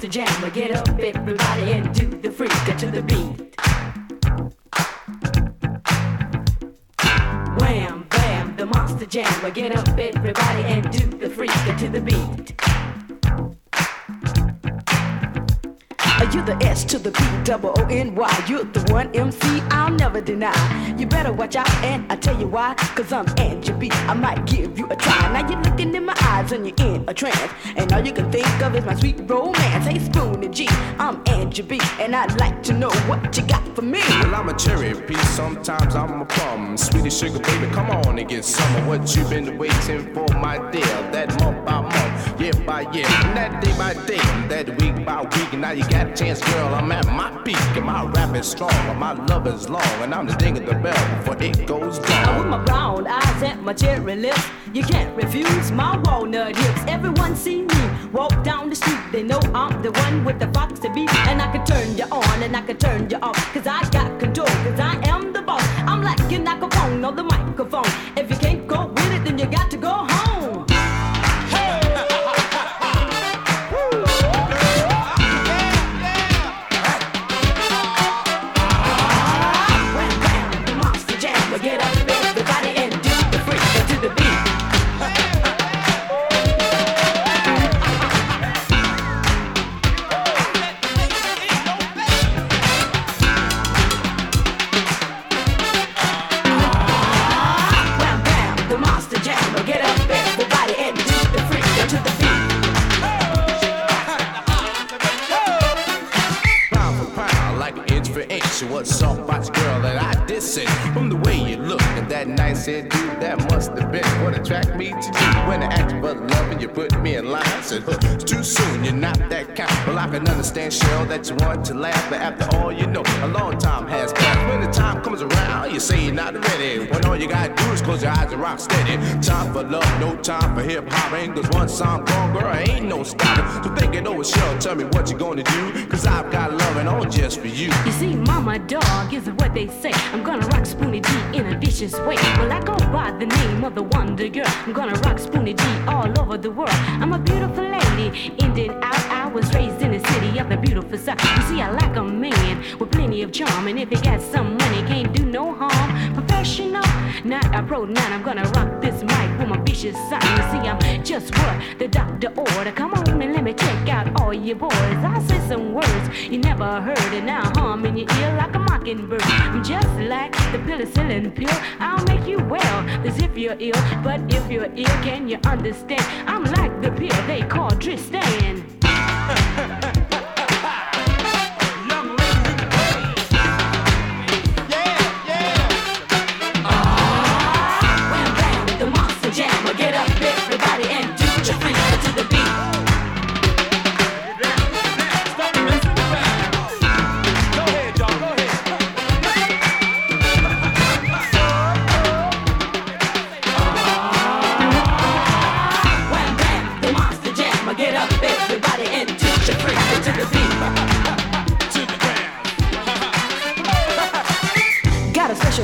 The jammer, get up everybody and do the freak to the beat. Wham, bam, the monster jammer, get up everybody and do the freak to the beat. You're the S to the P-double-O-N-Y. You're the one MC I'll never deny. You better watch out and I tell you why. Cause I'm Angie B, I might give you a try. Now you're looking in my eyes and you're in a trance. And all you can think of is my sweet romance. Hey Spoon and G, I'm Angie B, and I'd like to know what you got for me. Well, I'm a cherry pie, sometimes I'm a plum. Sweetie sugar baby, come on and get some of what you've been waiting for, my dear. That month by month, year by year, and that day by day, and that week by week. And now you got chance, girl, I'm at my peak, and my rap is strong, and my love is long, and I'm the ding of the bell before it goes down. With my brown eyes and my cherry lips, you can't refuse my walnut hips. Everyone see me walk down the street, they know I'm the one with the foxy beat, and I can turn you on, and I can turn you off, cause I got control, cause I am the boss. I'm like your Nakapone on the microphone, if you can't go with it, then you got to go home. From the way you look at that nice head, dude, that must have been what attracted me to you. When I asked for love and you put me in line, I said, look, it's too soon, you're not that kind. Well, I can understand, Cheryl, that you want to laugh, but after all you know, a long time has passed. When the time comes around, you say you're not ready. When all you gotta do is close your eyes and rock steady. Time for love, no time for hip hop. Ain't cause once I'm gone, girl, ain't no stopping. So think it over, Cheryl, tell me what you're gonna do, cause I've got love and all just for you. You see, mama dog is what they say. I'm gonna rock Spoonie D in a vicious way. Well, I go by the name of the Wonder Girl. I'm gonna rock Spoonie D all over the world. I'm a beautiful lady, in and out. I was raised in the city of the beautiful South. You see, I like a man with plenty of charm, and if he got some money, can't do no harm. Professional, not a pro nine. I'm gonna rock this mic with my vicious side. You see, I'm just what the doctor ordered. Come on and let me check out all your boys. I say some words you never heard, and I hum in your ear like a mockingbird. I'm just like the penicillin pill, I'll make you well, as if you're ill. But if you're ill, can you understand? I'm like the pill they call Tristan.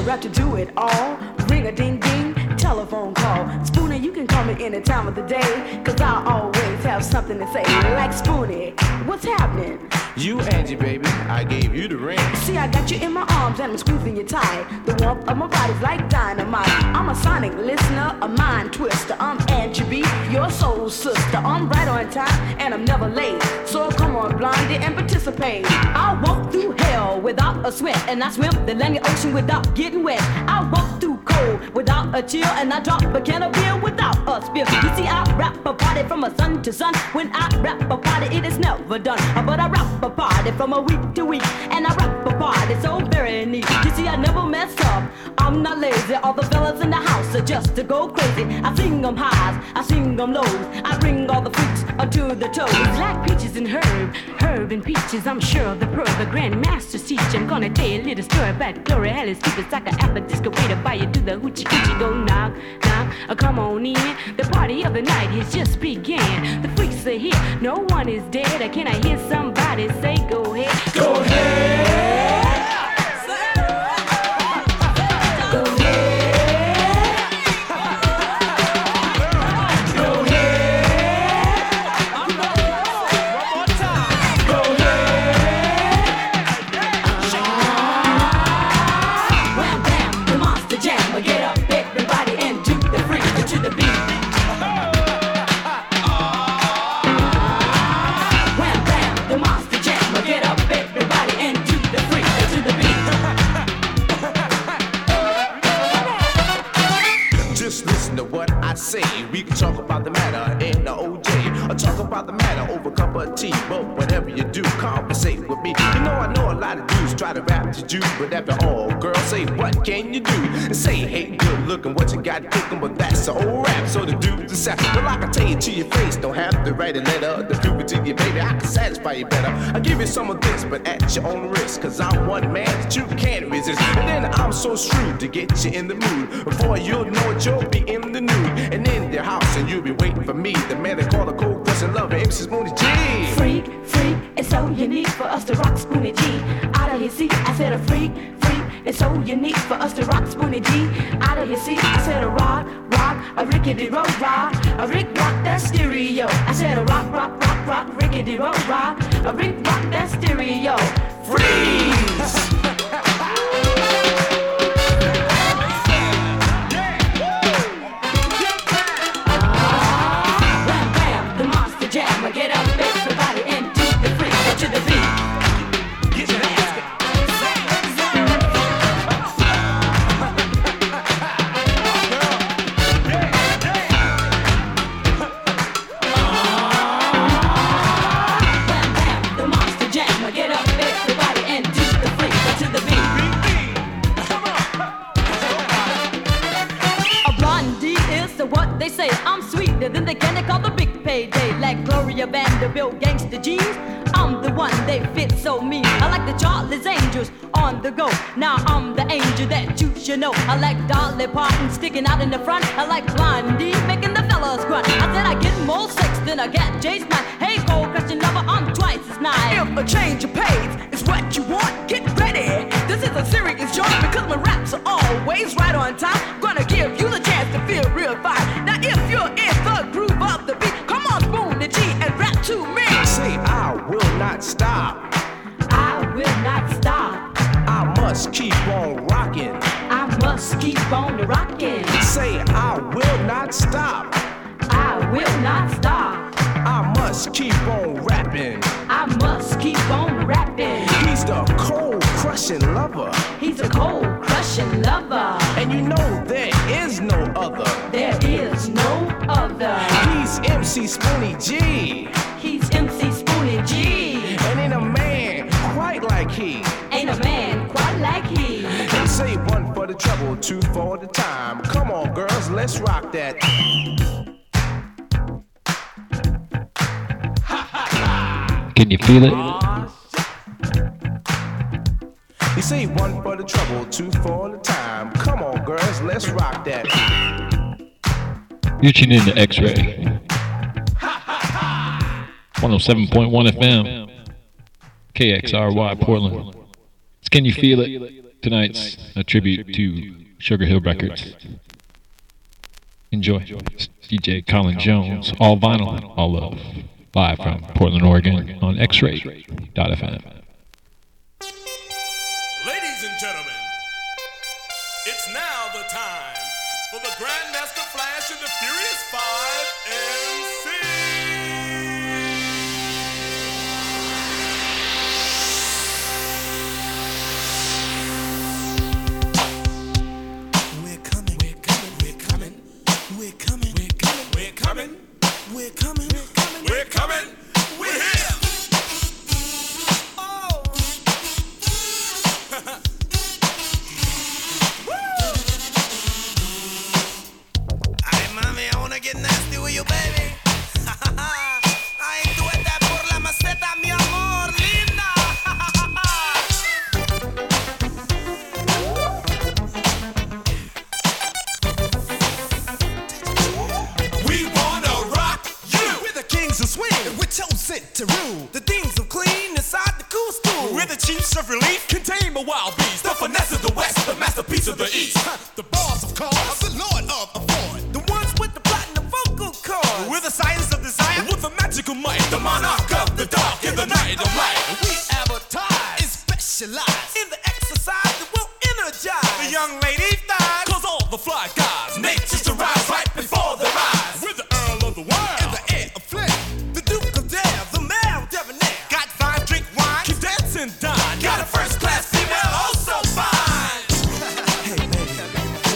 Rap to do it all, ring a ding ding, telephone call. Spoonie, you can call me any time of the day, cause I always have something to say. Like Spoonie, what's happening? You, Angie, baby, I gave you the ring. See, I got you in my arms and I'm squeezing you tight. The warmth of my body's like dynamite. I'm a sonic listener, a mind twister. I'm Angie B, your soul sister. I'm right on time and I'm never late. So come on, Blondie, and participate. I walk through hell without a sweat, and I swim the Atlantic Ocean without getting wet. I walk through cold without a chill, and I drop a can of beer without a spill. You see, I rap a party from a sun to sun. When I rap a party, it is never done. But I rap a party from a week to week, and I rap a party so very neat. You see, I never mess up. I'm not lazy. All the fellas in the house are just to go crazy. I sing them highs, I sing them lows. I bring all the freaks up to the toes. Like peaches and herb, herb and peaches. I'm sure the pearl, the grandmaster's teach. I'm gonna tell you a little story about glory. Hell is keep it like an apple disco. Way to buy you to the hoochie coochie. Go knock, knock, come on in. The party of the night has just began. The freaks are here, no one is dead. Can I hear somebody say, go ahead? Go ahead. Talk about the matter in the OJ, or talk about the matter over a cup of tea. But whatever you do, conversate with me. You know, I know a lot of dudes try to rap to you, but after all, girl, say what can you do? Say, hey, good looking, what you got cooking? But that's an old rap, so the dude's a sap. Well, I can tell you to your face, don't have to write a letter. The puberty, your baby, I can satisfy you better. I give you some of this, but at your own risk, cause I'm one man that you can't resist. And then I'm so shrewd to get you in the mood. Before you'll know it, you'll be in the nude. And in your house, and you'll be waiting for me, the man that called a cold person lover, MC's Mooney G. Freak, freak, it's so unique for us to rock Spoonie G. Out of your seat, I said a freak, freak, it's so unique for us to rock Spoonie G. Out of your seat, I said a rod, rock, a rickety roll rod, a rick rock that stereo. I said a rock, rock, rock, rock, rickety roll rod, a rick rock that stereo. Freeze! I like Dolly Parton sticking out in the front. I like Blondie making the fellas grunt. I said I get more sex than I get Jay's mine. Hey, cold Christian lover, I'm twice as nice. If a change of pace is what you want, get ready. This is a serious joint because my raps are always right on time. Gonna give you the chance to feel real fine. Now if you're in the groove of the beat, come on, spoon the G and rap to me. I say I will not stop. I will not stop. I must keep on rocking. Must keep on rocking. Say, I will not stop. I will not stop. I must keep on rapping. I must keep on rapping. He's the cold crushing lover. He's a cold crushing lover. And you know there is no other. There is no other. He's MC Spoonie G. He's MC Spoonie G. And ain't a man quite like he. Ain't a man quite like he. And say one for the trouble, two for the time. Come on, girls, let's rock that. Can you feel it? You say one for the trouble, two for the time. Come on, girls, let's rock that. You're tuning in to X-Ray. 107.1 FM. KXRY Portland. It's Can You Feel It? Tonight's a tribute to Sugar Hill Records. Enjoy. It's DJ Colin Jones, all vinyl, all love. Live from Portland, Oregon on xray.fm. Ladies and gentlemen, it's now the time for the Grandmaster Flash and the Furious Five MC. raise and swing. And we're chosen to rule the things of clean inside the cool school. We're the chiefs of relief, contain the wild beast. The finesse of the west, the masterpiece of the east. The boss of cause, the lord of afford. The ones with the platinum vocal cords. We're the science of desire, with the magical might. The monarch of the dark in the night of light. We advertise and specialize in the exercise that will energize the young lady thighs. Cause all the fly guys, nature's to rise right before the rise. We're the earl of the world and the heir of flesh. The duke of death, the male debonair. Got fine, drink wine, keep dancing, dine. Got a first class female, also fine. Hey baby,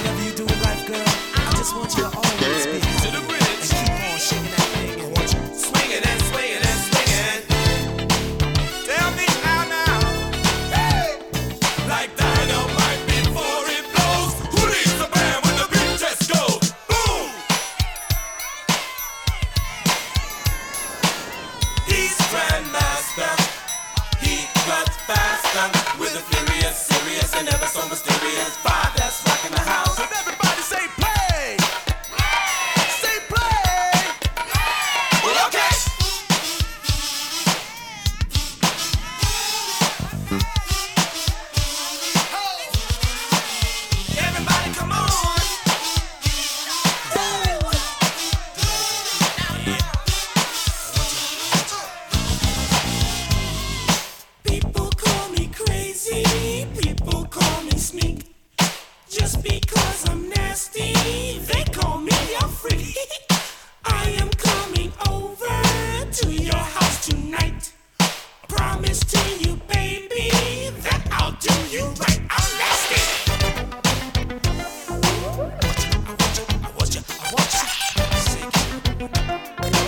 whatever you do in life, girl, I just want you to always be to the bridge and keep on shaking that thing. I want you swinging and swinging and swinging. Tell me how now, hey, like dynamite before it blows. Who needs the band when the beat just goes boom? He's Grandmaster, he runs faster with a furious, serious, and ever so mysterious vibe that's rocking the house. And everybody say play, say play. Well, okay. Everybody, come on. People call me crazy, people call me sneak. Just because I'm nasty, they call me a freak. I am coming over to your house tonight. Promise to you, baby, that I'll do you right. I'm nasty. I want you, I want you, I want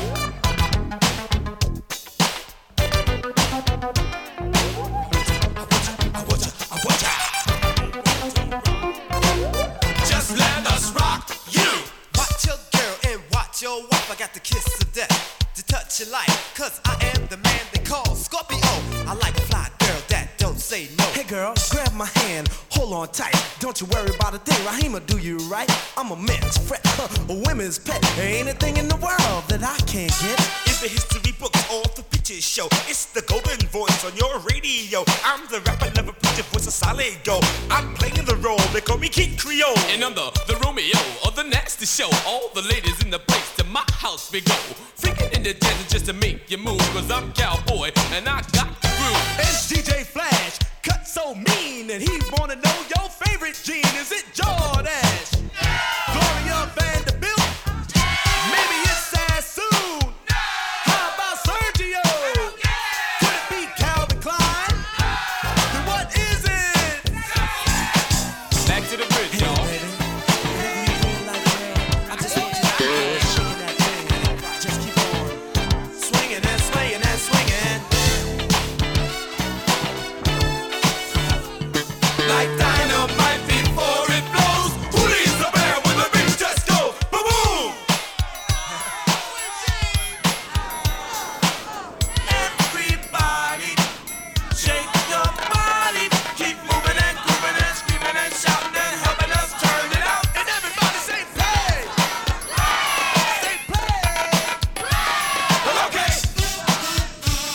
you. Just let us rock you. Watch your girl and watch your wife. I got the kiss of death to touch your life. Cause I am the man they call Scorpio. I like a fly girl that don't say no. Hey girl, grab my hand, hold on tight. Don't you worry about a thing, Raheem will do you right. I'm a man's fret, a women's pet. There ain't a thing in the world that I can't get. It's the history book, all the pictures show. It's the golden voice on your radio. I'm the rapper, never preacher, voice a solid gold. I'm playing the role, they call me King Creole. And I'm the Romeo of the nasty show. All the ladies in the place to my house we go. Freaking in the desert just to make you move. Cause I'm cowboy and I got the groove. It's DJ Flash, cut so mean. And he wanna know your favorite gene. Is it Jordache? No! Gloria Vanderbilt? Maybe it's Sassoon? No! How about Sergio? Could it be Calvin Klein? Then what is it? Back to the bridge, y'all. Whatever you feel like, girl, I just want you to keep shaking that thing. Just keep on swinging and swinging and swinging. Like dynamite before it blows. Who needs the band when the beat just goes boom? Everybody, shake your body. Keep moving and grooving and screaming and shouting and helping us turn it out. And everybody say play, say play. Well, okay. Everybody get up.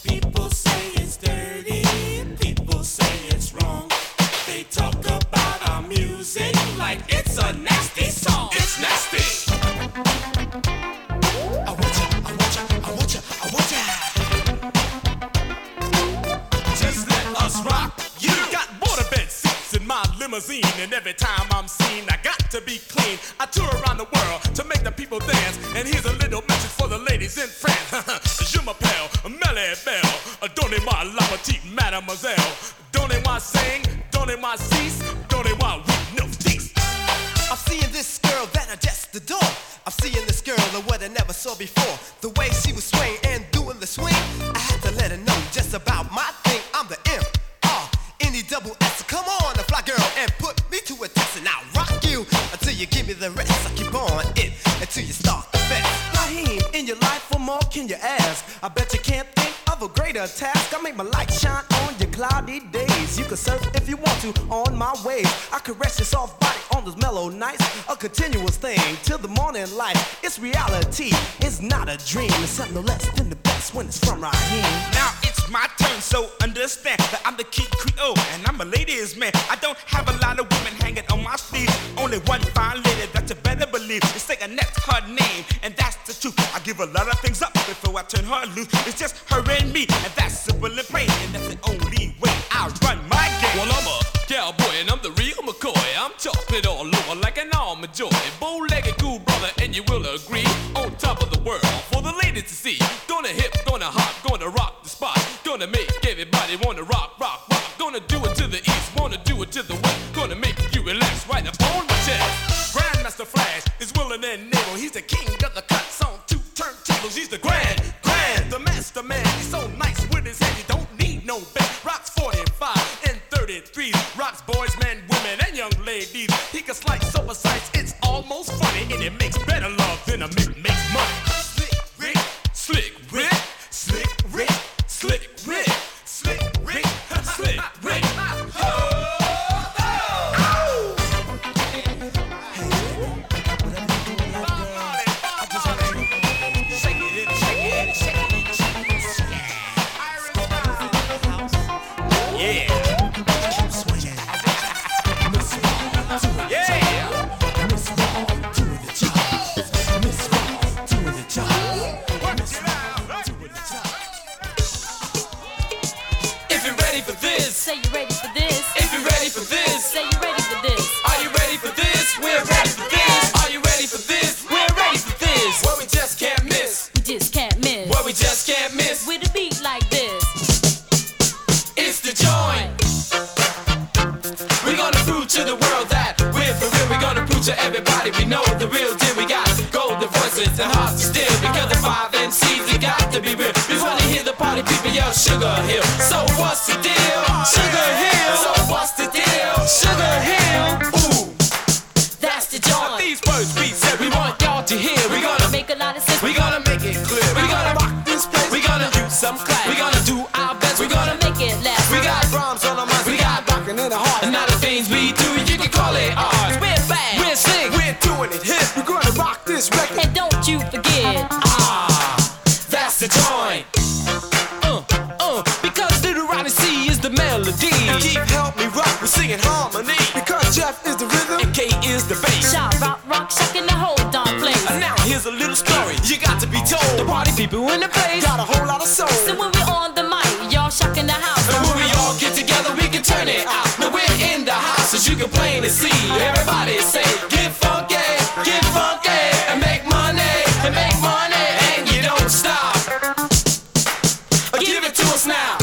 People say it's dirty, people say it's wrong. They talk about our music like it's a nasty song. It's nasty. I want you, I want you, I want you, I want you. Just let us rock you. Got waterbed seats in my limousine, and every time I'm seen, I got to be clean. I tour around the world to make the people dance, and here's a little message for the ladies in France. Je m'appelle Mellow Mel, donnez-moi la petite mademoiselle, donnez-moi sing, donnez-moi cease, donnez-moi with no cease. I'm seeing this girl that I just adore. I'm seeing this girl in what I never saw before. The way she was swaying and doing the swing, I had to let her know just about my thing. I'm the MRNESS. Come on, a fly girl, and put me to a test, and I'll rock you until you give me the rest. I keep on it until you start the fest. Raheem in your life, what more can you ask? I bet you can't think of a greater task. I make my light shine on your cloudy days. You can surf if you want to on my waves. I caress your soft body on those mellow nights. A continuous thing till the morning light. It's reality, it's not a dream. It's something no less than the best when it's from Raheem. Now it's my turn, so understand that I'm the Keith Creole and I'm a ladies' man. I don't have a lot of women hanging on my sleeve. Only one fine lady that you better believe. It's like a next her name, and that's the truth. I give a lot of things up before I turn her loose. It's just her and me, and that's simple and plain, and that's the only way I'll run my game. Well, I'm a cowboy, and I'm the real McCoy. I'm chopping all over like an arm of joy. Bow-legged cool brother, and you will agree. On top of the world, for the ladies to see. Gonna hip, gonna hop, gonna rock the spot. Gonna make everybody wanna rock, rock, rock. Gonna do it to the east, wanna do it to the west. Gonna make you relax right up on my chest. Grandmaster Flash is willing and able. He's the king of the cuts on two turntables. He's the grand, the master man. He's so nice with his head, you don't need no bed. Rocks 45 and 33. Rocks boys, men, women, and young ladies. He can slice so precise, it's almost funny. And it makes better love than a mix makes money. Slick Rick, Slick Rick, Slick Rick, Slick Rick, Slick Rick, Slick Rick. Sugar Hill, so what's the deal? Sugar Hill, so what's the deal? Sugar Hill, ooh, that's the joint. These words we said we want y'all to hear. We're gonna make a lot of sense. We're gonna make it clear. We're gonna rock this place. We're gonna do some class. We're gonna do our best. We're gonna make it last. We got rhymes on our minds. We got rockin' in the heart. And now the things we do, you can call it ours. We're bad. We're sick. We're doing it hip. We're gonna rock this record. And don't you forget, that's the joint. Keith helped me rock, we're singing harmony. Because Jeff is the rhythm and K is the bass. Shaw Rock, shaking the whole darn place. And now here's a little story you got to be told. The party people in the place got a whole lot of soul. So when we're on the mic, y'all shocking the house. And when we all get together, we can turn it out. Now we're in the house, as you can plainly see. Everybody say, get funky, and make money, and make money. And you don't stop. Give it to us now.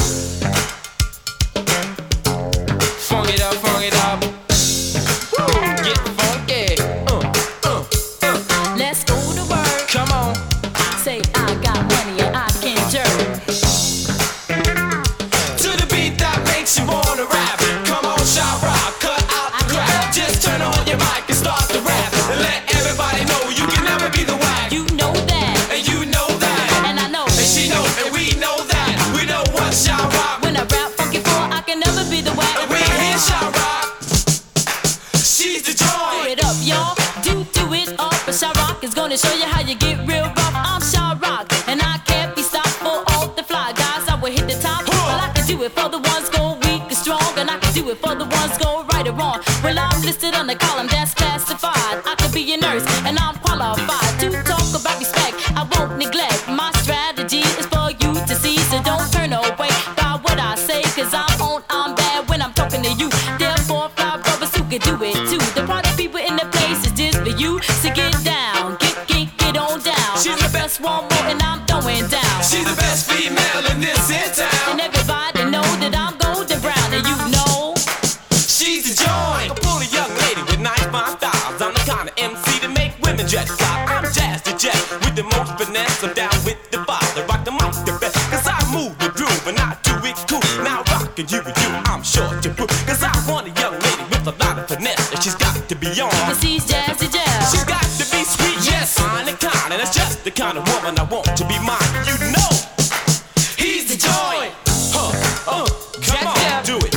Show you how you get real rough. I'm Shaw Rock, and I can't be stopped. For all the fly guys, I will hit the top. Well, I can do it for the ones go weak and strong, and I can do it for the ones go right or wrong. Well, I'm listed on the column that's classified. I could be a nurse, and I'm qualified to talk about respect. I won't neglect. My strategy is for you to see, so don't turn away by what I say, 'cause I'm on, I'm bad when I'm talking to you. Therefore, fly brothers who can do it too. The party people in the place is just for you, so get down. She's the best one, and I'm throwing down. She's the best female in this here town. And everybody know that I'm golden brown, and you know she's the joint. I'm fully young lady with nice fine styles. I'm the kind of MC to make women dress up. I'm jazz to jet with the most finesse. I'm down with the father, rock the mic the best. 'Cause I move the groove and I do it cool. Now rockin' you with you, I'm sure to prove. 'Cause I want a young lady with a lot of finesse, and she's got to be on. 'Cause she's jazz to jazz. She's got to be sweet, yes, fine and kind, and that's just the kind of woman I want. want to be mine. You know he's the joint. Come on, do it.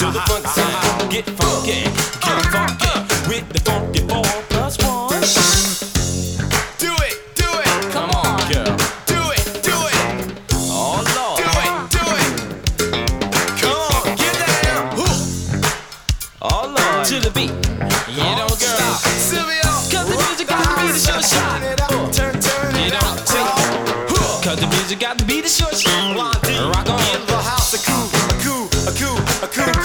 To the funk sound, get funky, get funky with the funky four plus one. Do it, come on, girl. Do it, oh Lord. Do it, come on, get down. Oh Lord, to the beat. You don't stop, Sylvia. 'Cause the music got to be the short shot. Turn it up, oh. 'Cause the music got to be the short shot. Rock on. Get the house a coup,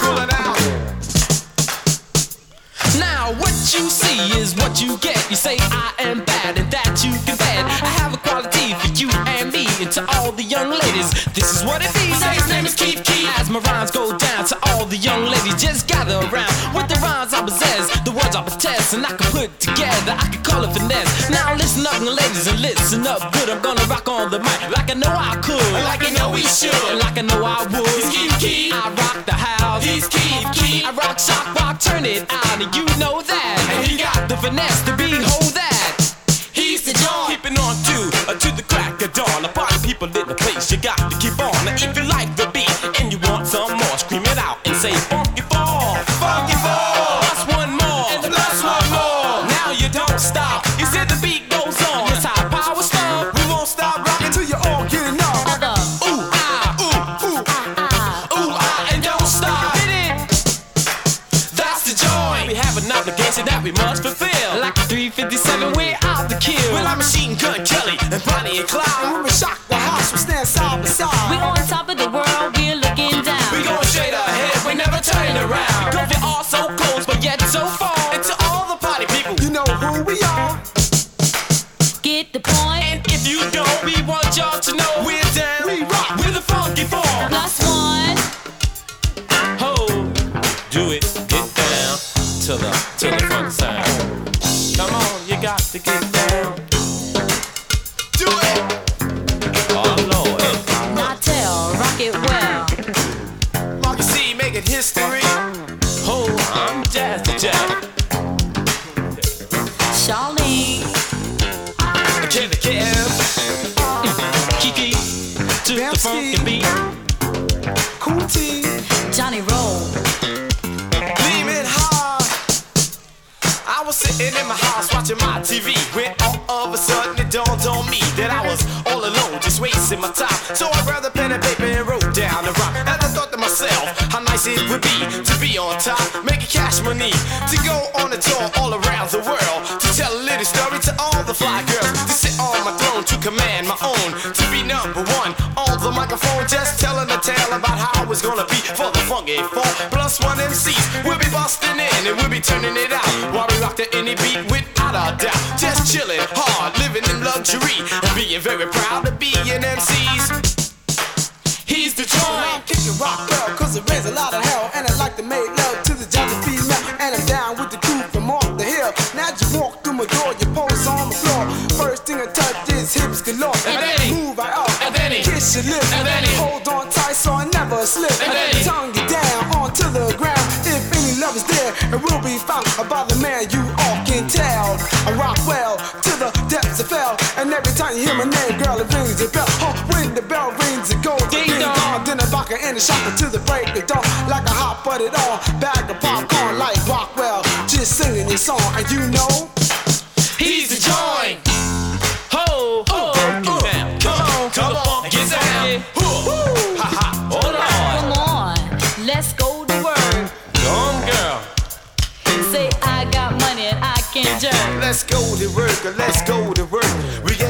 cool it out. Now what you see is what you get. You say I am bad and that you can bet. I have a quality for you and me and to all the young ladies. This is what it be. Say his name is Keith. As my rhymes go down to all the young ladies, just gather around with the rhymes I possess. The words I possess and I can put together, I can call it finesse. Now listen up, ladies, and listen up good. I'm gonna rock on the mic like I know I could, like I know we should, and like I know I would. He's Keith. I rock the house. He's Keith. I rock, shock, rock, turn it out, and you know that. And he got the finesse to behold that. He's the joint. Keeping on to the crack of dawn. A party people in the place, you got to keep on. And if you like the beat and you want some more, scream it out and say funky four, funky four. Stop. You said the beat goes on. It's high power stuff. We won't stop rocking till you're all getting off. Ooh ah, ooh ah, ooh ah, and don't stop. Hit it. That's the joint. We have an obligation that we must fulfill. Like a 357, we're out to kill. Well, I'm Machine Gun Kelly and Bonnie and Clyde. We will shock the house. We stand side by side. We on top of the world. We're looking down. We going straight ahead. We never turning around. Cause we're all so close, but yet so far. Get the point. And if you don't, we want y'all to know we're down. We rock with the funky four plus one. Ho, do it, get down to the funk sound. Come on, you got to get down. Do it. Oh Lord. Now tell, rock it well. Rock it, see, make it history. Ho, I'm Jazz the Jack. Charlene, Kev, Kiki, to the funky beat, Cool T, Johnny Roll, Leaning Hard. I was sitting in my house watching my TV when all of a sudden it dawned on me that I was all alone, just wasting my time. So I grabbed a pen and paper and wrote down a rhyme. And I thought to myself, how nice it would be to be on top, making cash money, to go on a tour all around the world, to tell a little story to all the fly girls, to sit on my throne, to command my own, to be number one on the microphone, just telling a tale about how it's gonna be for the funky four plus one MCs. We'll be busting in and we'll be turning it out while we rock to any beat without a doubt. Just chilling hard, living in luxury, and being very proud to be an MCs. He's the joint. I'm kicking rock, girl, cause it rains a lot of hell. And I like to make love to the jazzy female. And I'm down with the crew from off the hill. Now you walk through my door, you pose on the floor. First thing I touch is hips galore. And then he move right up, and then he kiss your lips, and then he hold on tight so I never slip, and then he tongue you down onto the ground. If any love is there, it will be found by the man you all can tell. I rock well to the depths of hell. And every time you hear my name, girl, it rings a bell. Oh, when the bell rings, it goes ding dong. Then I rock her in the shop until the break of dawn. Like a hot butted all bag of popcorn, like Rockwell, just singing your song, and you know he's the joint. Ho, ho, down. Come on, get down. Woo, ha ha, hold on. Come on, let's go to work. Come, girl. Say I got money and I can jerk. Let's go to work, let's go to work.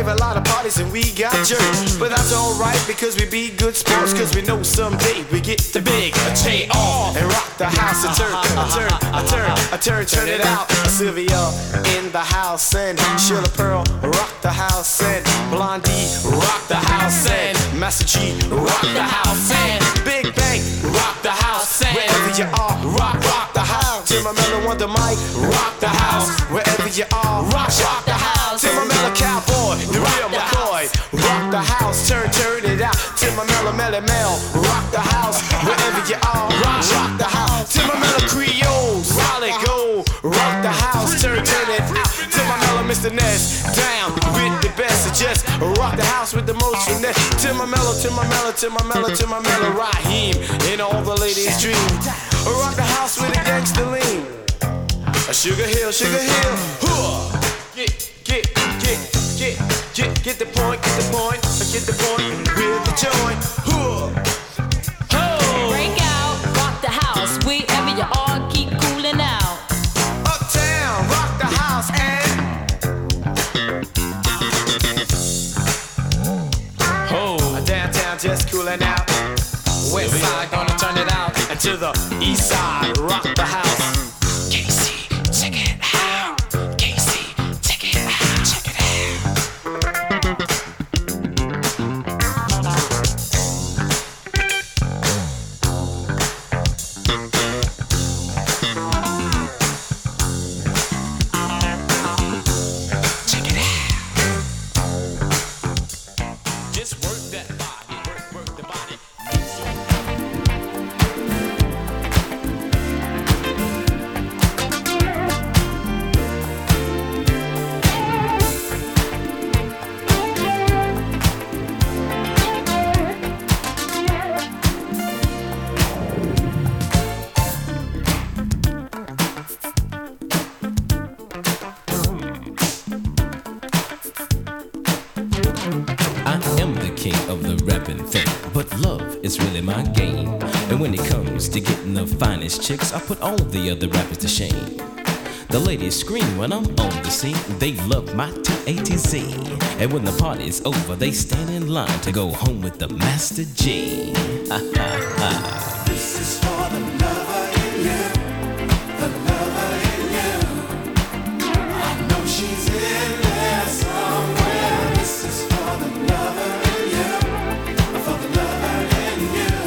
A lot of parties and we got jerked, but that's alright because we be good sports, cause we know someday we get the big J.R. and rock the house. A turn, turn it out. Sylvia in the house and Sheila Pearl rock the house and Blondie rock the house and Master G rock the house and Big Bank rock the house and wherever you are, rock the house. Timmamella on the mic, rock the house. Wherever you are, rock the house. Timmamella cowboy, the real McCoy, rock the house, turn it out. Timmamella, Mellow Mel, rock the house. Wherever you are, rock the house. Timmamella, Creole, solid gold, rock the house, turn it out. Timmamella, Mr. Ness, down with the best. suggest. Rock the house with the motion that Timmamella, Timmamella, Timmamella, Timmamella, Raheem, in all the ladies' dream. Rock the house with a gangster lean. A Sugar Hill, Sugar Hill. Hooah! Get the point, get the point, get the point with the joint. Hooah! Oh! Break out, rock the house, wherever you are, keep coolin' out. Uptown, rock the house and. Just coolin' out. West side, gonna turn it out. And to the east side, rock the house. KC, check it out. KC, check it out. Check it out. Check it out. Just work that body. Chicks, I put all the other rappers to shame. The ladies scream when I'm on the scene. They love my TATZ. And when the party's over, they stand in line to go home with the Master G. Ha ha ha. This is for the lover in you. The lover in you. I know she's in there somewhere. This is for the lover in you. For the lover in you.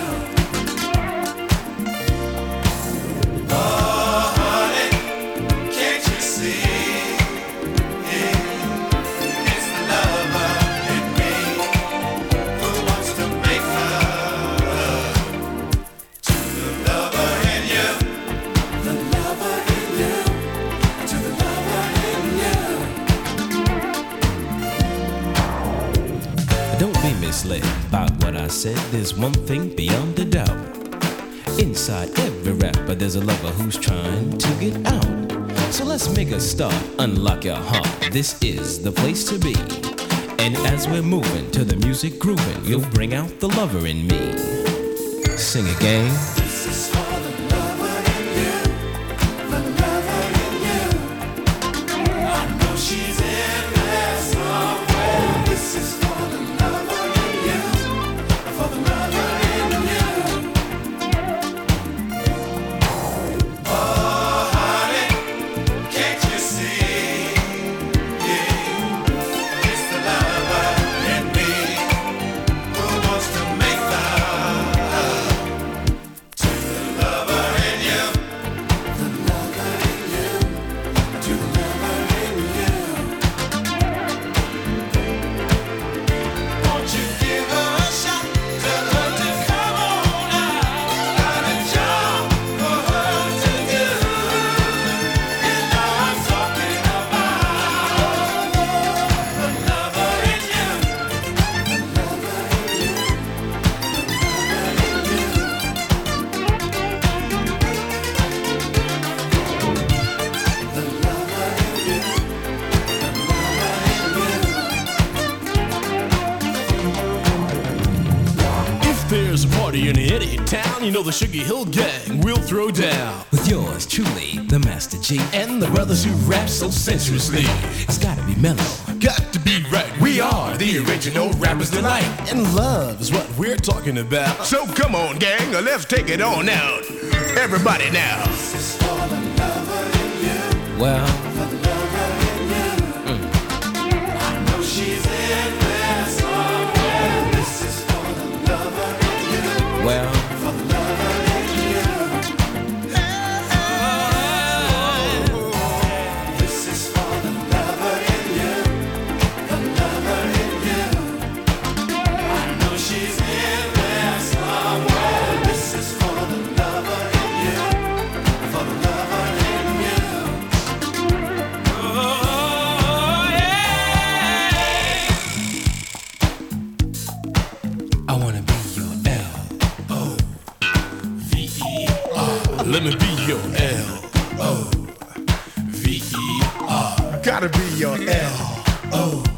About what I said, there's one thing beyond a doubt. Inside every rapper, there's a lover who's trying to get out. So let's make a start, unlock your heart. This is the place to be. And as we're moving to the music grooving, you'll bring out the lover in me. Sing again. This is for the lover in you. The lover in you. I know she's in there somewhere. This is for the lover. You know the Sugar Hill Gang will throw down with yours truly, the Master G, and the brothers who rap so sensuously. It's gotta be mellow, got to be right. We are the original rappers tonight, and love is what we're talking about. So come on, gang, let's take it on out. Everybody now. This is for the lover in you. Well, the lover in you. I know she's in there somewhere. This is for the lover in you. Well. I wanna be your L-O-V-E-R. Let me be your L-O-V-E-R. Gotta be your L-O-V-E-R.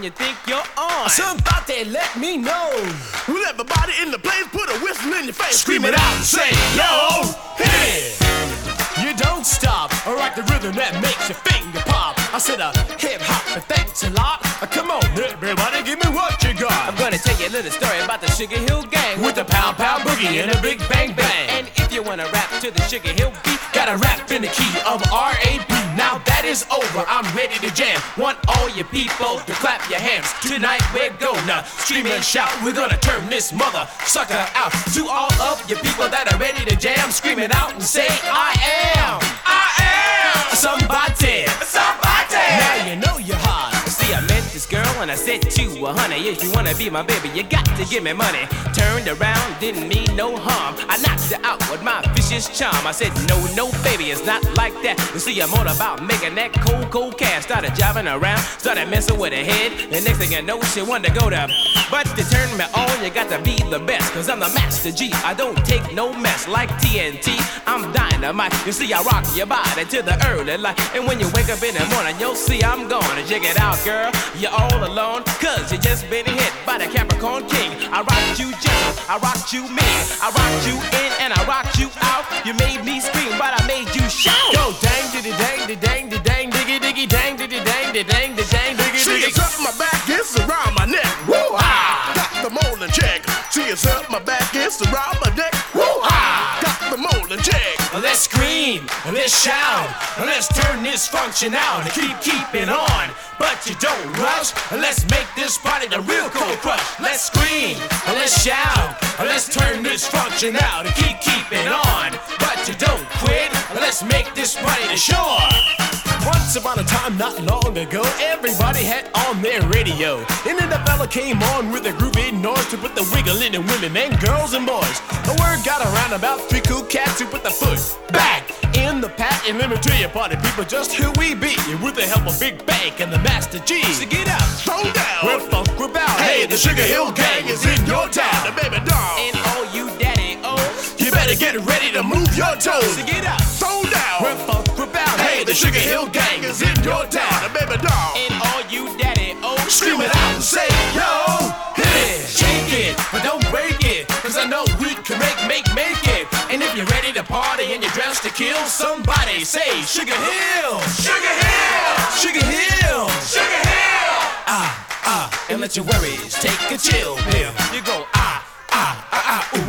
You think you're on. Somebody let me know. Well, everybody in the place, put a whistle in your face. Scream it out and say, yo, hey. You don't stop. I rock the rhythm that makes your finger pop. I said a hip hop, but thanks a lot. Come on, everybody, give me what you got. I'm gonna tell you a little story about the Sugar Hill Gang with the pound pound boogie and a big bang bang. And if you wanna rap to the Sugar Hill beat, gotta rap in the key of R.A.B. Now that is over, I'm ready to jam. Want all your people to clap your hands. Tonight we're gonna scream and shout. We're gonna turn this mother sucker out. To all of your people that are ready to jam, scream it out and say, I am somebody. Now you know you're hot. See, I met this girl and I said to her, honey, if you wanna be my baby, you got to give me money. Turned around, didn't mean no harm. I knocked her out with my vicious charm. I said, no, baby, it's not like that. You see, I'm all about making that cold cash. Started jiving around, started messing with her head. The next thing I know, she wanted to go to. But to turn me on, you got to be the best. Cause I'm the Master G, I don't take no mess. Like TNT, I'm dynamite. You see, I rock your body to the early light. And when you wake up in the morning, you'll see I'm gone. And check it out, girl, you're all alone. Cause you just been hit by the Capricorn King. I rocked you gentle, I rocked you mean, I rocked you in and I rocked you out. You made me scream, but I made you shout. Yo, dang diddy dang diddy dang diddy dang diggy diggy dang diddy dang diddy dang diddy dang diggy diggy. She is up my back, it's around my neck. Woo ha! Got the molding check. She is up my back, it's around my neck. Woo ha! Got the molding check. Let's scream. scream, let's shout, let's turn this function out and keep keeping on. But you don't rush, let's make this party the real cold crush. Let's scream, let's shout, let's turn this function out and keep keeping on. But you don't quit, let's make this party the shore. Once upon a time, not long ago, everybody had on their radio. And then the fella came on with a groovy noise to put the wiggle in women and girls and boys. The word got around about three cool cats who put the foot back in the pat. And let me tell you, party people, just who we be, with the help of Big Bank and the Master G. So get up, throw down, we're funk, we're bound. Hey, the Sugar Hill Gang is in your town. The baby doll, and all you daddy o's, you better get ready to move your toes. So get up, throw down, we're funk, we're bound. Hey, the Sugar Hill Gang is in your town, a baby doll. And all you daddy oh, scream it out and say, yo, hit it, shake it, but don't break it, cause I know we can make it. And if you're ready to party and you're dressed to kill, somebody say, Sugar Hill, Sugar Hill, Sugar Hill, Sugar Hill. And let your worries take a chill pill. You go, ooh, ooh.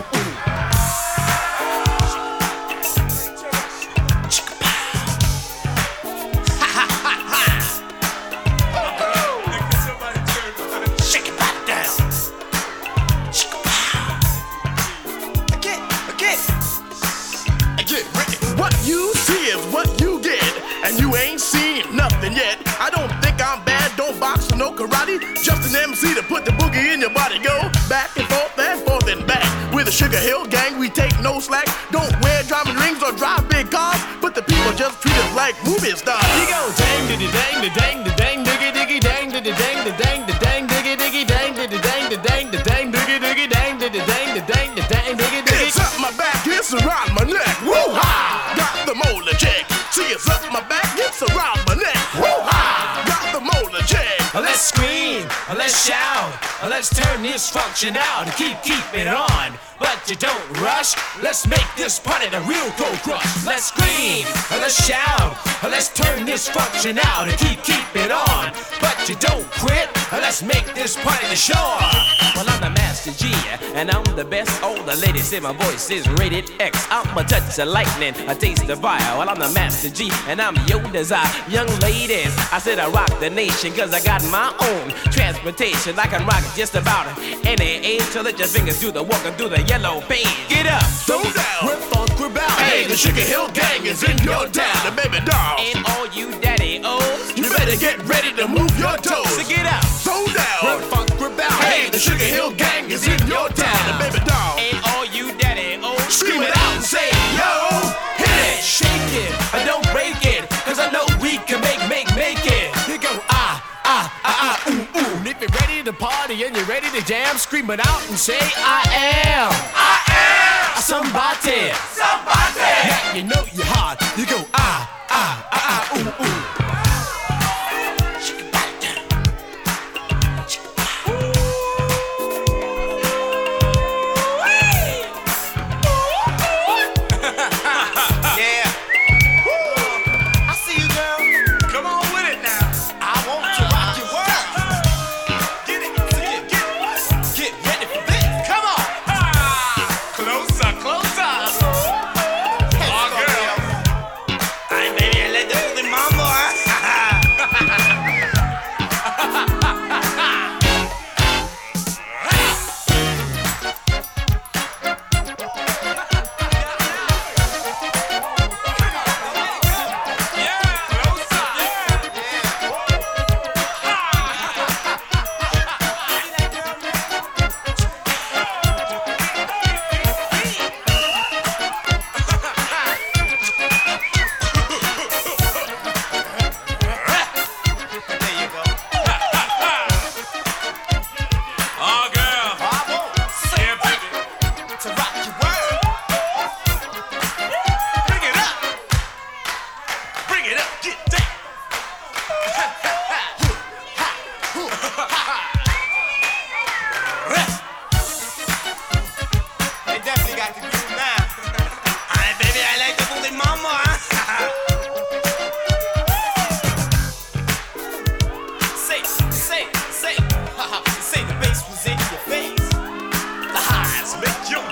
Karate, just an MC to put the boogie in your body. Go back and forth and forth and back. We're the Sugar Hill Gang, we take no slack. Don't wear diamond rings or drive big cars, but the people just treat us like movie stars. You go dang diddy dang the dang the dang diggy diggy dang diddy dang the dang the dang diggy diggy dang diddy dang the dang the dang diggy diggy dang diddy dang the dang the dang diggy diggy. It's up my back, it's around my neck. Woo ha! Got the molar check. See, it's up my back, it's around my neck. Woo ha! Got the molar check. Let's scream, let's shout, let's turn this function out and keep it on. But you don't rush, let's make this party the real cold crush. Let's scream, let's shout, let's turn this function out and keep it on. But you don't quit, let's make this party the shore. Well, I'm the Master G, and I'm the best. All the ladies say my voice is rated X. I'm a touch of lightning, a taste of fire. Well, I'm the Master G, and I'm your desire. Young ladies, I said I rock the nation, cause I got my own transportation. I can rock just about any age, so let your fingers do the walking through the yellow paint. Get up, throw down, we're funk, we're bound. Hey, the Sugar Hill Gang is in your town, the baby doll. And all you daddy-o's, you better get ready to move your toes. So get up, throw down, we're funk, we're bound. Hey, the Sugar Hill Gang is in your town, the baby doll. And all you daddy-o's, scream it out and say, yo, hit it, shake it, I don't break it, cause I know we can make it. You go, ooh, ooh. And if you're ready to party and you're ready to jam, scream it out and say, I am somebody, somebody. Yeah, you know you're hot. You go, ooh, ooh.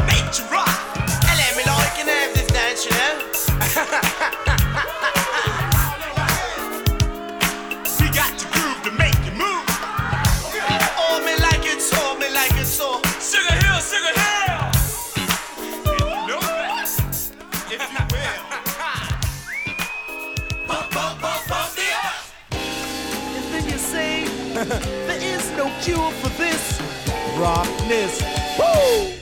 Make you rock. And let me know you can have this dance, you know. cure for this rockness. Woo!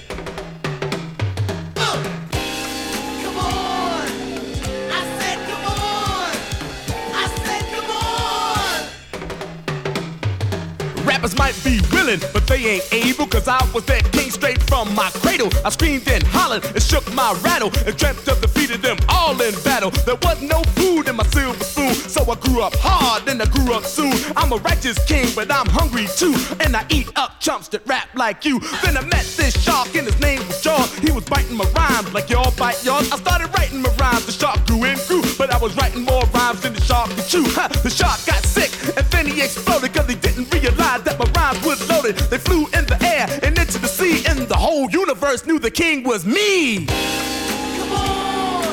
Might be willing, but they ain't able, cause I was that king straight from my cradle. I screamed and hollered and shook my rattle and dreamt of defeating them all in battle. There was no food in my silver spoon, so I grew up hard and I grew up soon. I'm a righteous king, but I'm hungry too, and I eat up chumps that rap like you. Then I met this shark and his name was Jaws. He was biting my rhymes like y'all bite yours. I started writing my rhymes, the shark grew and grew, but I was writing more rhymes than the shark could chew. The shark got sick and then he exploded, cause he didn't realize that my rhymes was loaded. They flew in the air and into the sea, and the whole universe knew the king was me. Come on,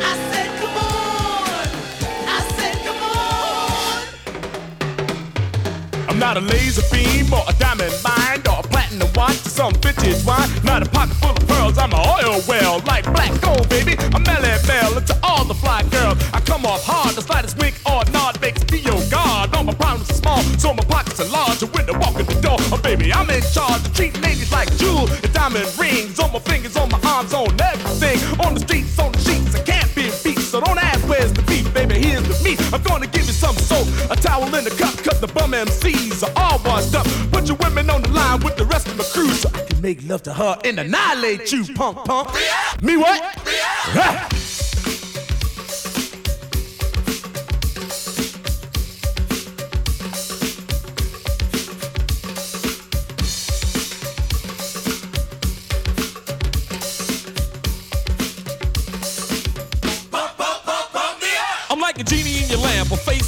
I said come on, I said come on. I'm not a laser beam or a diamond mine or a platinum watch or some vintage wine. Not a pocket full of pearls, I'm an oil well like black gold, baby. I'm Mellow Mel to all the fly girls. I come off hard, the slightest wink or nod makes me your god. All my problems are small, so my pockets are large, and when they walk in the door, oh baby, I'm in charge. I treat ladies like jewels and diamond rings on my fingers, on my arms, on everything. On the streets, on the sheets, I can't be beat, so don't ask where's the beef, baby, here's the meat. I'm gonna give you some soap, a towel in a cup, cause the bum MCs are all washed up. Put your women on the line with the rest of the crew, so I can make love to her and annihilate you, punk. Me what? Yeah.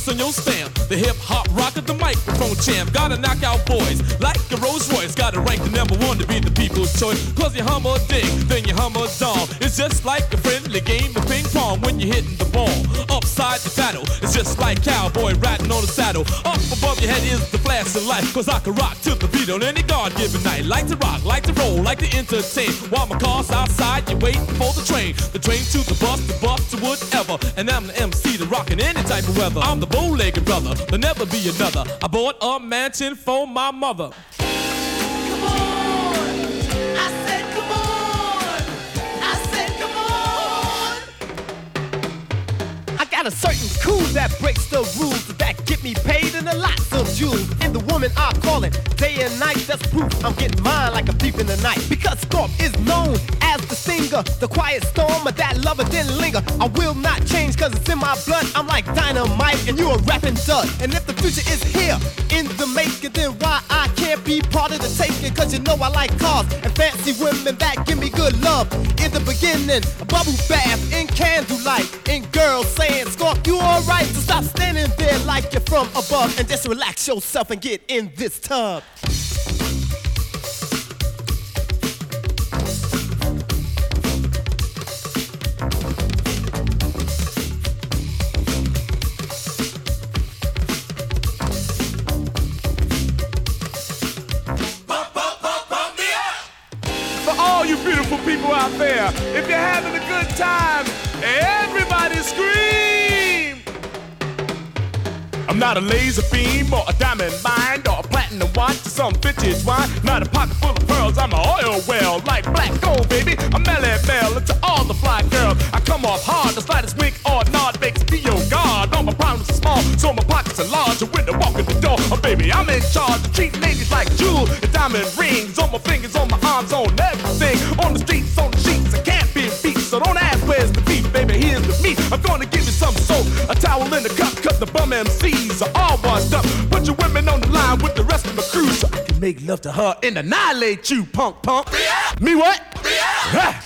On your stamp, the hip-hop rock of the microphone champ, gotta knock out boys like a Rolls Royce, gotta rank the #1 to be the people's choice, cause you hum or dig, then you hum or dong. It's just like a friendly game of ping pong when you're hitting the ball upside the saddle. It's just like cowboy riding on the saddle. Up above your head is the flash of life, cause I can rock to the beat on any God-given night. Like to rock, like to roll, like to entertain, while my car's outside, you're waiting for the train to the bus to whatever, and I'm the MC to rockin' any type of weather. I'm the bow-legged brother, there'll never be another. I bought a mansion for my mother. Come on, I said come on, I said come on. I got a certain cool that breaks the rules, that get me paid in a lot of jewels. And the woman I call it day and night, that's proof I'm getting mine like a thief in the night. Because Scorp is known as the singer, the quiet storm of that lover didn't linger. I will not change cause it's in my blood. I'm like dynamite and you're a rapping dud. And if the future is here in the making, then why I can't be part of the taking. Cause you know I like cars and fancy women that give me good love. In the beginning, a bubble bath in candlelight, and girls saying Scorp you alright, so stop standing there like you're from above and just relax yourself and get in this tub. Beautiful people out there, if you're having a good time, everybody scream! I'm not a laser beam or a diamond mine or a platinum watch or some vintage wine. Not a pocket full of pearls, I'm an oil well like black gold, baby. I'm Mellow Mel to all the fly girls. I come off hard, the slightest wink or nod makes me your god. All my problems are small, so my pockets are large, and when they walk in the door, oh baby, I'm in charge. I treat ladies like jewels and diamond rings on my fingers, on my arms, on everything. On the streets, on the sheets, I can't be beat, so don't ask where's the beef, baby, here's the meat. I'm gonna give you some soap, a towel in a cup, cause the bum MCs are all washed up. Put your women on the line with the rest of the crew, so I can make love to her and annihilate you, punk. Yeah. Me what? Yeah.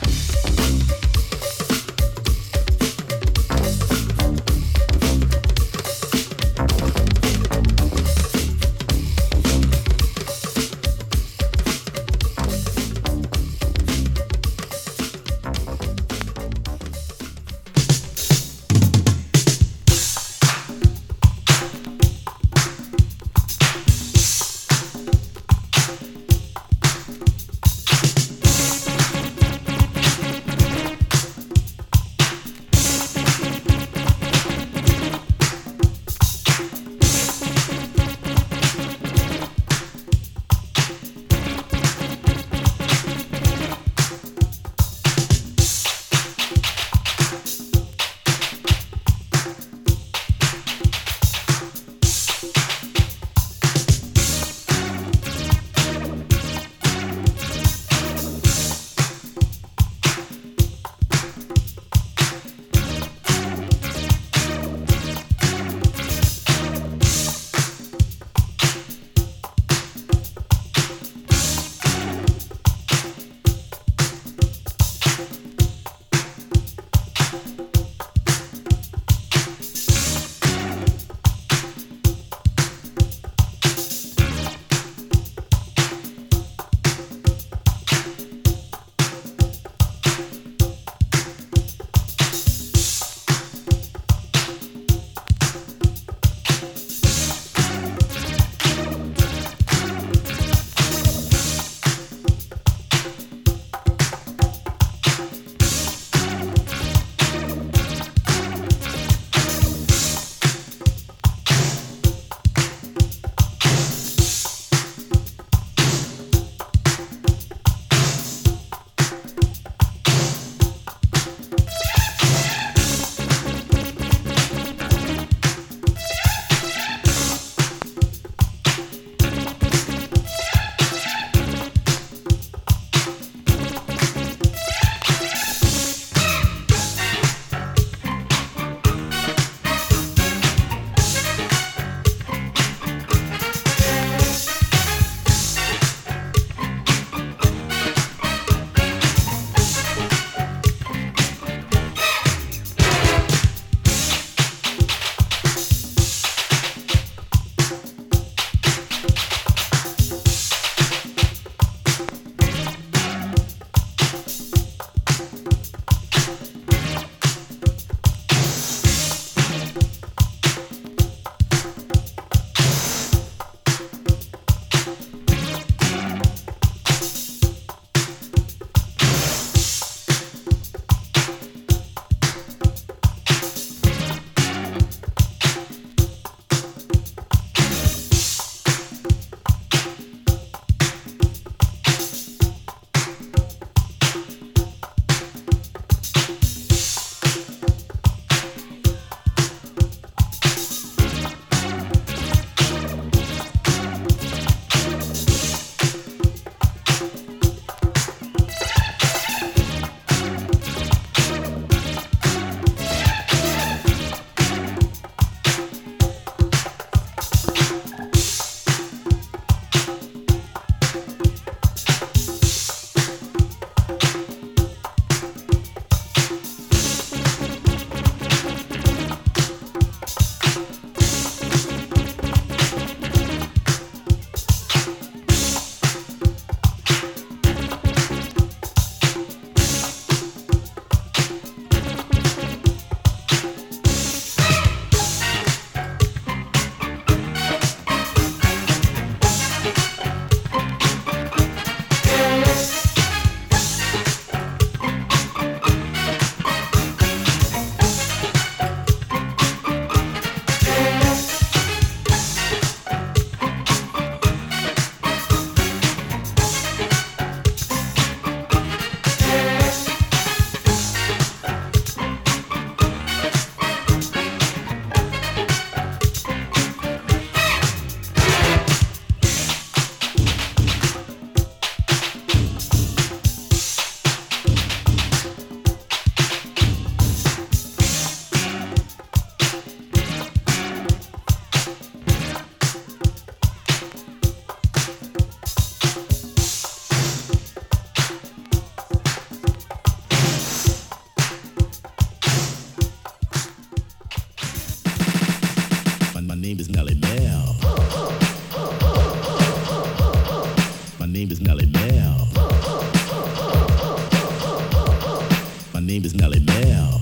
Mellow Mel.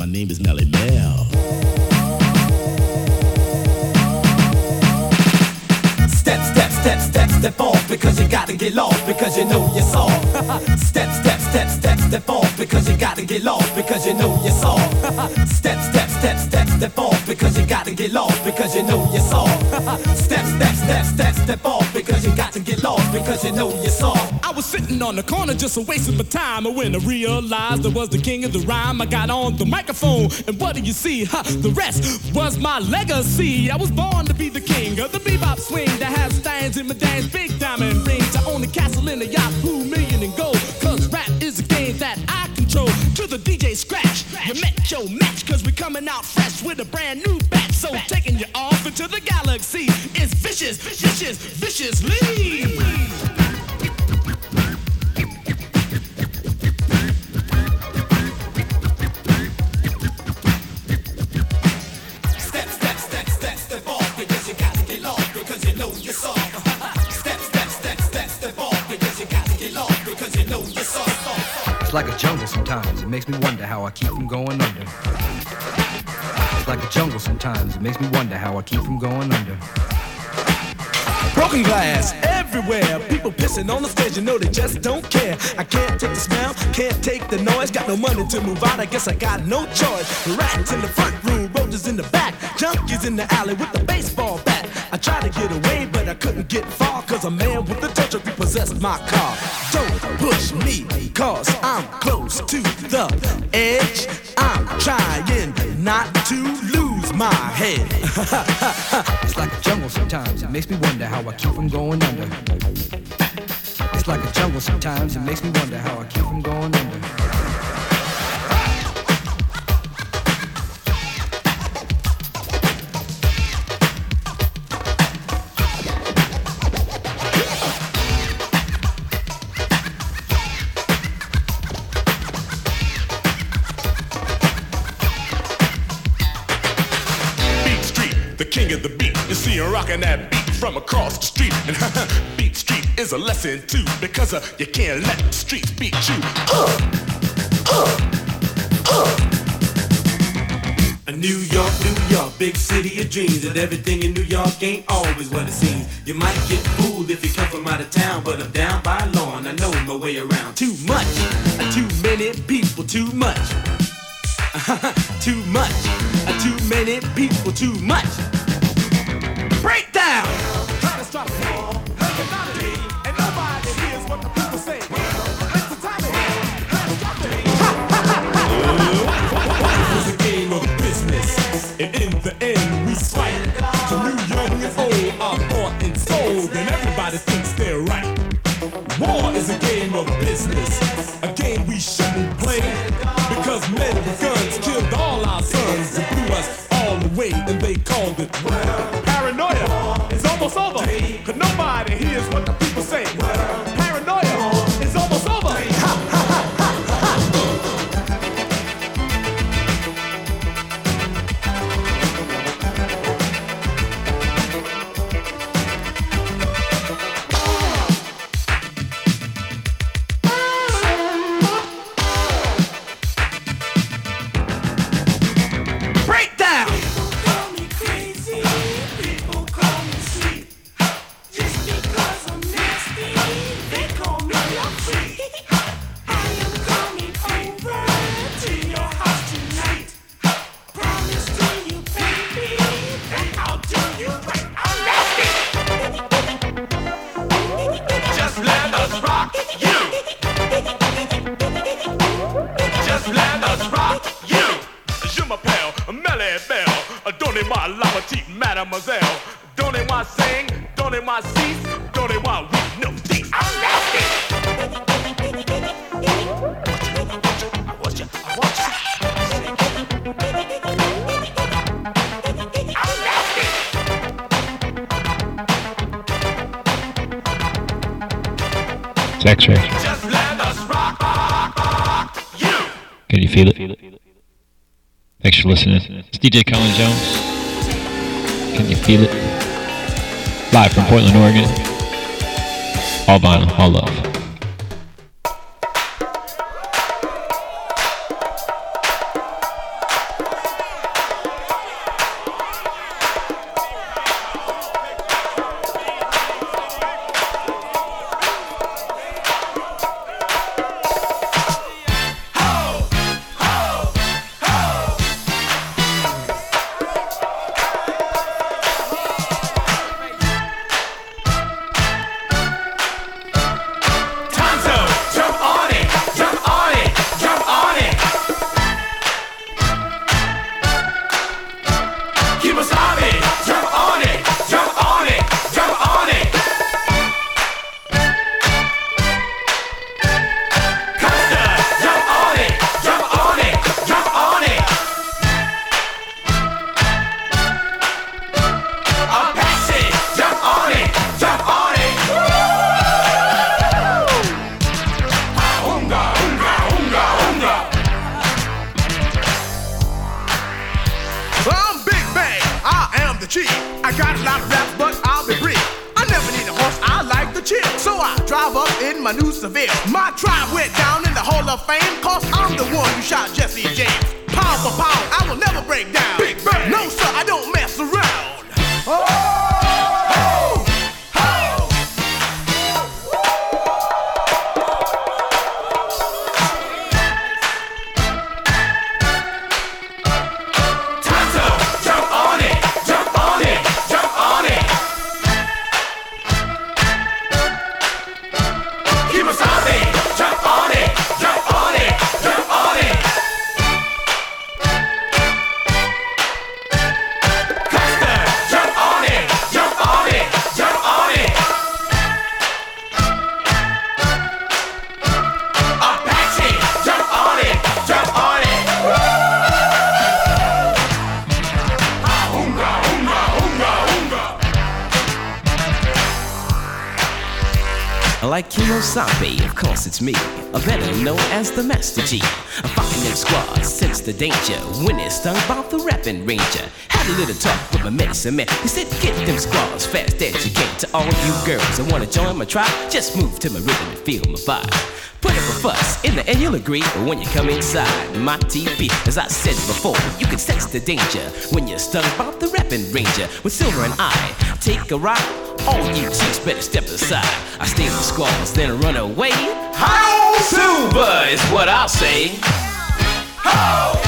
My name is Mellow Mel. Step, step, step, step, step off, because you gotta get lost, because you know you're soft. Step, step, step, step, step off, because you gotta get lost, because you know you're soft. Step, step, step, step, step off, because you gotta get lost, because you know you're soft. Step, step, step, step, step off, because you gotta get lost, because you know you're soft. I was sitting on the corner just a waste of my time, and when I realized I was the king of the rhyme, I got on the microphone, and what do you see? The rest was my legacy. I was born to be the king of the bebop swing that has stands in my dance, big diamond rings. I own a castle in a Yahoo million in gold, cause rap is a game that I control. To the DJ Scratch, you met your match, cause we're coming out fresh with a brand new batch. So taking you off into the galaxy is vicious, vicious, viciously. It's like a jungle sometimes, it makes me wonder how I keep from going under. It's like a jungle sometimes, it makes me wonder how I keep from going under. Broken glass everywhere, people pissing on the stage, you know they just don't care. I can't take the smell, can't take the noise, got no money to move out, I guess I got no choice. Rats in the front room, roaches in the back, junkies in the alley with the baseball bat. I tried to get away, but I couldn't get far, cause a man with a touch repossessed my car. Don't push me, cause I'm close to the edge. I'm trying not to lose my head. It's like a jungle sometimes, it makes me wonder how I keep from going under. It's like a jungle sometimes, it makes me wonder how I keep from going under. Rockin' that beat from across the street, and Beat Street is a lesson too, because you can't let the streets beat you. New York, New York, big city of dreams, and everything in New York ain't always what it seems. You might get fooled if you come from out of town, but I'm down by law and I know my way around. Too much, too many people, too much. Too much, too many people, too much. Breakdown! And nobody hears what the people say. It's the time it is a game of business, and in the end we fight. To new, young, and old are bought and sold, and everybody thinks they're right. War is a game of business, a game we shouldn't play, because men with guns killed all our sons and blew us all away, and they called it war. It's almost over, cause nobody hears what the people say. Paranoia, it's almost over. Ha, ha, ha, ha, ha. Breakdown! Thanks for listening. It's DJ Colin Jones. Can you feel it? Live from Portland, Oregon. All vinyl, all love. my new Seville. My tribe went down in the Hall of Fame, cause I'm the one who shot Jesse James. Pound for pound, I will never break down. Big Bang. No sir, I don't mess around. Oh! Like Kimosabe, of course it's me, a better known as the Master G. A fucking them squad sensed the danger when it stung about the rapping ranger. Had a little talk with my medicine man. He said, get them squads fast educate. To all you girls that wanna join my tribe, just move to my rhythm and feel my vibe. Put up a fuss, in the end you'll agree. But when you come inside my TV, as I said before, you can sense the danger when you're stung about the rapping ranger. With Silver and I take a ride, all you chicks better step aside. I stay in the squalls, then run away. How Silver is what I'll say. How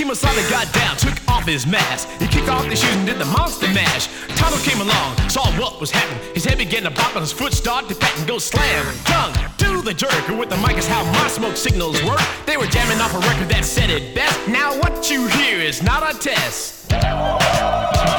Kimosabe got down, took off his mask. He kicked off his shoes and did the monster mash. Tonto came along, saw what was happening. His head began to bop and his foot started to pat and go slam. Tongue to the jerk, and with the mic is how my smoke signals work. They were jamming off a record that said it best. Now what you hear is not a test.